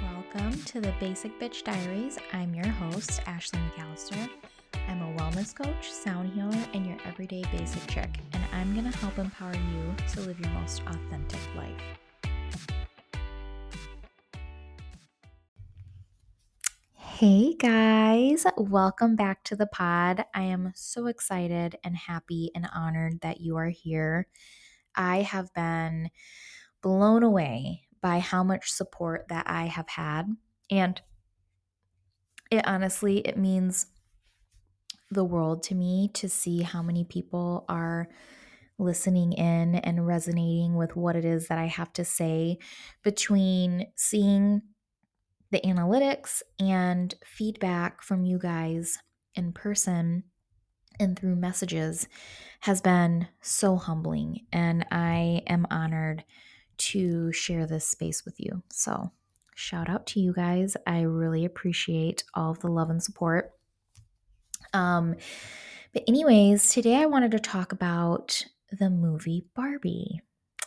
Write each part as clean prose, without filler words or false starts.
Welcome to the Basic Bitch Diaries. I'm your host, Ashley McAllister. I'm a wellness coach, sound healer, and your everyday basic chick, and I'm going to help empower you to live your most authentic life. Hey guys, welcome back to the pod. I am so excited and happy and honored that you are here. I have been blown away by how much support that I have had. And it means the world to me to see how many people are listening in and resonating with what it is that I have to say. Between seeing the analytics and feedback from you guys in person and through messages has been so humbling, and I am honored to share this space with you. So shout out to you guys. I really appreciate all of the love and support. But anyways, today I wanted to talk about the movie Barbie.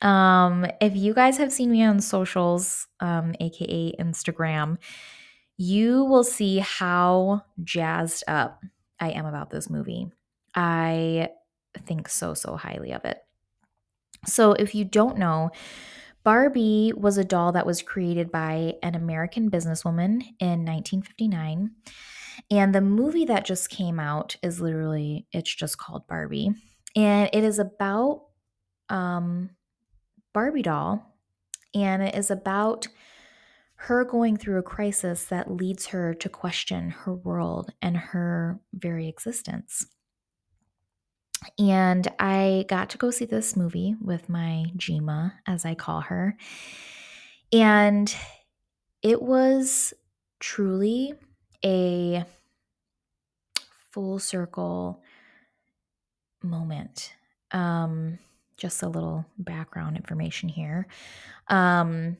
If you guys have seen me on socials, aka Instagram, you will see how jazzed up I am about this movie. I think so highly of it. So if you don't know, Barbie was a doll that was created by an American businesswoman in 1959. And the movie that just came out is literally, it's just called Barbie. And it is about Barbie doll. And it is about her going through a crisis that leads her to question her world and her very existence. And I got to go see this movie with my Gima, as I call her. And it was truly a full circle moment. Just a little background information here. I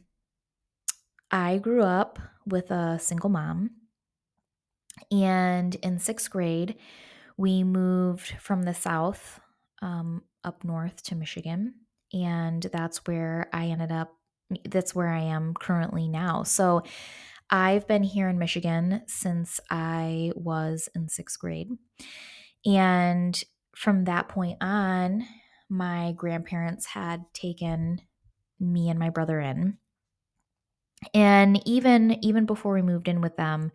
grew up with a single mom. And in sixth grade, we moved from the south up north to Michigan, and that's where I am currently now. So I've been here in Michigan since I was in sixth grade. And from that point on, my grandparents had taken me and my brother in. And even before we moved in with them,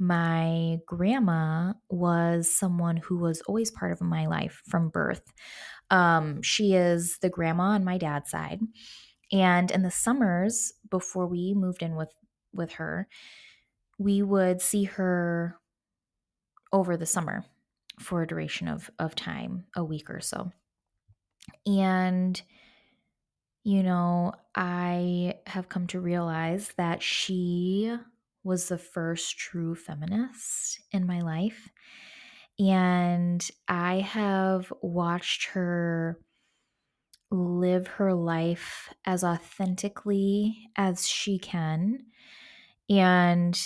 my grandma was someone who was always part of my life from birth. She is the grandma on my dad's side. And in the summers before we moved in with her, we would see her over the summer for a duration of time, a week or so. And, you know, I have come to realize that she was the first true feminist in my life. And I have watched her live her life as authentically as she can. And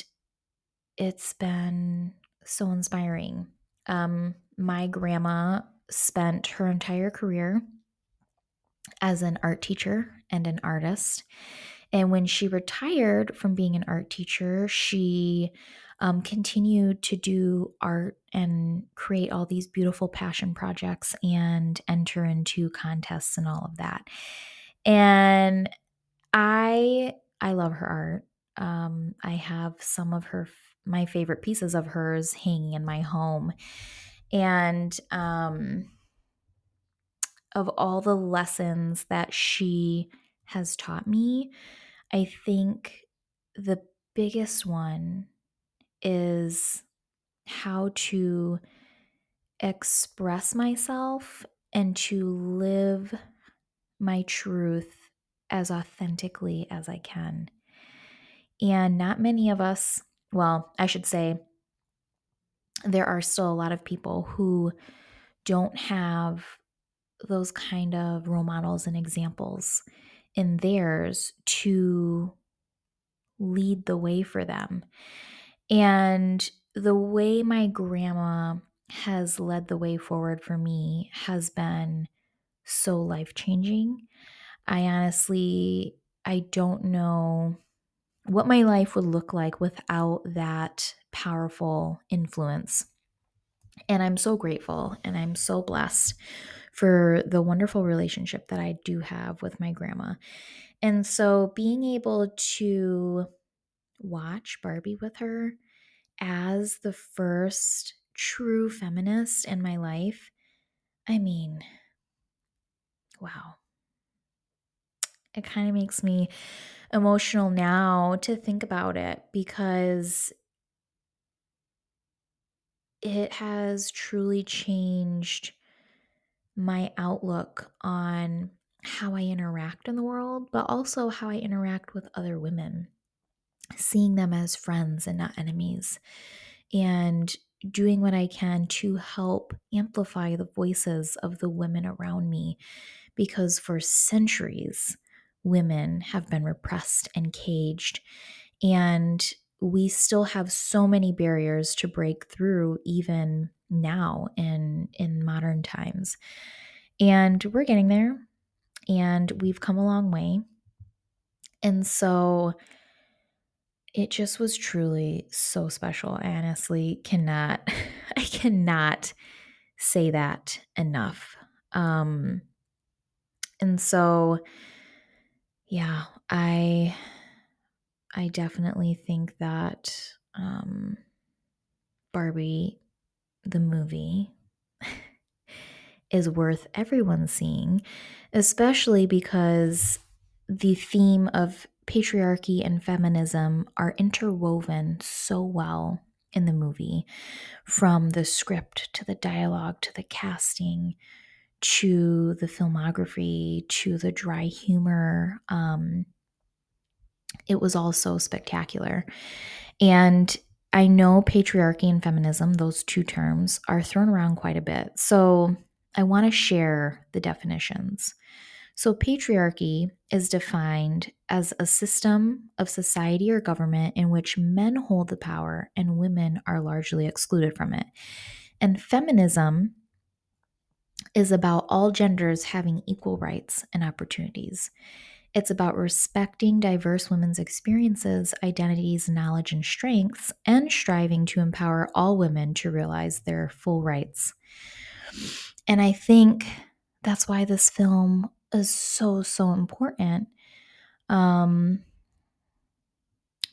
it's been so inspiring. My grandma spent her entire career as an art teacher and an artist. And when she retired from being an art teacher, she continued to do art and create all these beautiful passion projects and enter into contests and all of that. And I love her art. I have some of my favorite pieces of hers hanging in my home. And of all the lessons that she has taught me, I think the biggest one is how to express myself and to live my truth as authentically as I can. And not many of us, well, I should say, there are still a lot of people who don't have those kind of role models and examples in theirs to lead the way for them. And the way my grandma has led the way forward for me has been so life-changing. I don't know what my life would look like without that powerful influence. And I'm so grateful and I'm so blessed for the wonderful relationship that I do have with my grandma. And so being able to watch Barbie with her as the first true feminist in my life, I mean, wow. It kind of makes me emotional now to think about it, because it has truly changed my outlook on how I interact in the world, but also how I interact with other women, seeing them as friends and not enemies, and doing what I can to help amplify the voices of the women around me, because for centuries, women have been repressed and caged, and we still have so many barriers to break through even now in modern times. And we're getting there, and we've come a long way. And so it just was truly so special. I honestly cannot say that enough. And so, yeah, I definitely think that Barbie, the movie, is worth everyone seeing, especially because the theme of patriarchy and feminism are interwoven so well in the movie, from the script to the dialogue to the casting to the filmography to the dry humor. It was all so spectacular. And I know patriarchy and feminism, those two terms, are thrown around quite a bit. So I want to share the definitions. So patriarchy is defined as a system of society or government in which men hold the power and women are largely excluded from it. And feminism is about all genders having equal rights and opportunities. It's about respecting diverse women's experiences, identities, knowledge, and strengths, and striving to empower all women to realize their full rights. And I think that's why this film is so, so important,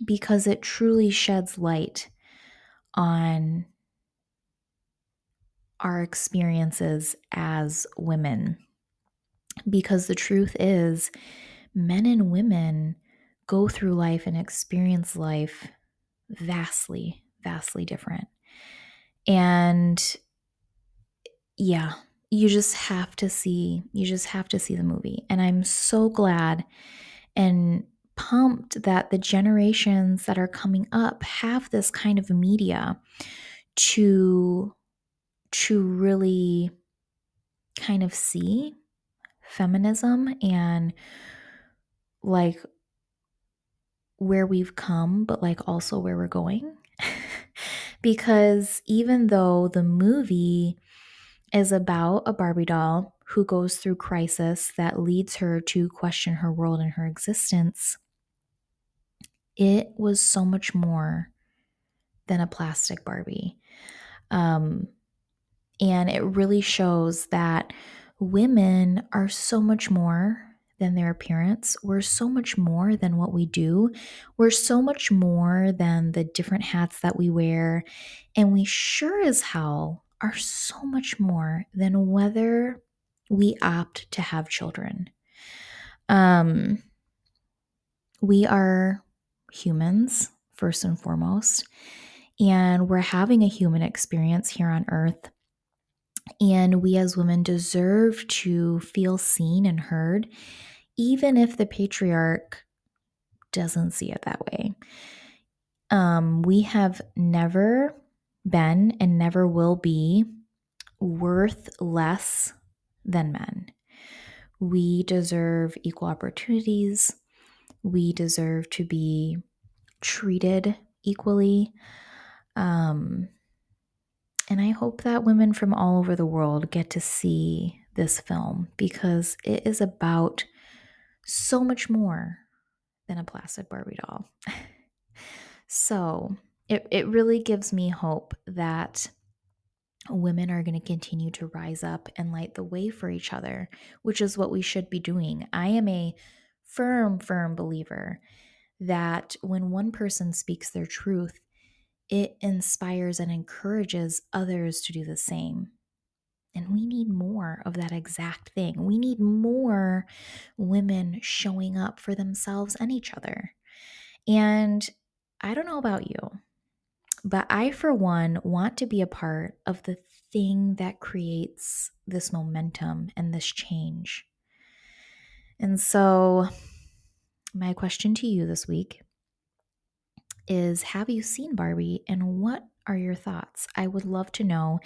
because it truly sheds light on our experiences as women. Because the truth is, men and women go through life and experience life vastly, vastly different. And yeah, you just have to see the movie. And I'm so glad and pumped that the generations that are coming up have this kind of media to really kind of see feminism and like where we've come, but like also where we're going. Because even though the movie is about a Barbie doll who goes through crisis that leads her to question her world and her existence, it was so much more than a plastic Barbie. And it really shows that women are so much more than their appearance. We're so much more than what we do. We're so much more than the different hats that we wear. And we sure as hell are so much more than whether we opt to have children. We are humans, first and foremost, and we're having a human experience here on Earth. And we as women deserve to feel seen and heard, even if the patriarch doesn't see it that way. We have never been and never will be worth less than men. We deserve equal opportunities. We deserve to be treated equally. And I hope that women from all over the world get to see this film, because it is about so much more than a plastic Barbie doll. So it really gives me hope that women are going to continue to rise up and light the way for each other, which is what we should be doing. I am a firm believer that when one person speaks their truth, it inspires and encourages others to do the same. And we need more of that exact thing. We need more women showing up for themselves and each other. And I don't know about you, but I, for one, want to be a part of the thing that creates this momentum and this change. And so my question to you this week is, have you seen Barbie and what are your thoughts? I would love to know.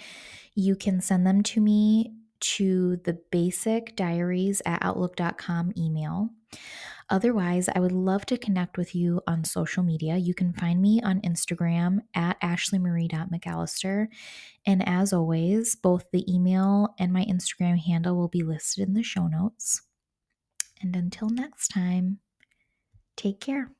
You can send them to me to the thebasicdiaries@outlook.com email. Otherwise, I would love to connect with you on social media. You can find me on Instagram at ashleymarie.mcallister. And as always, both the email and my Instagram handle will be listed in the show notes. And until next time, take care.